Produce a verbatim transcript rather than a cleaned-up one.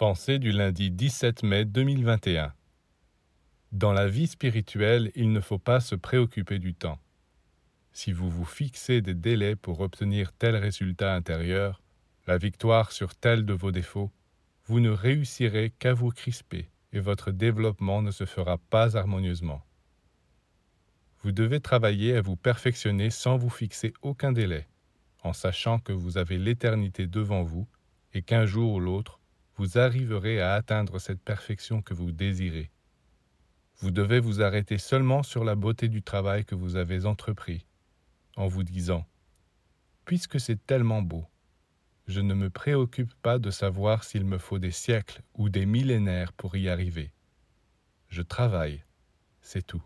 Pensée du lundi dix-sept mai deux mille vingt et un. Dans la vie spirituelle, il ne faut pas se préoccuper du temps. Si vous vous fixez des délais pour obtenir tel résultat intérieur, la victoire sur tel de vos défauts, vous ne réussirez qu'à vous crisper et votre développement ne se fera pas harmonieusement. Vous devez travailler à vous perfectionner sans vous fixer aucun délai, en sachant que vous avez l'éternité devant vous et qu'un jour ou l'autre, vous arriverez à atteindre cette perfection que vous désirez. Vous devez vous arrêter seulement sur la beauté du travail que vous avez entrepris, en vous disant « Puisque c'est tellement beau, je ne me préoccupe pas de savoir s'il me faut des siècles ou des millénaires pour y arriver. Je travaille, c'est tout. »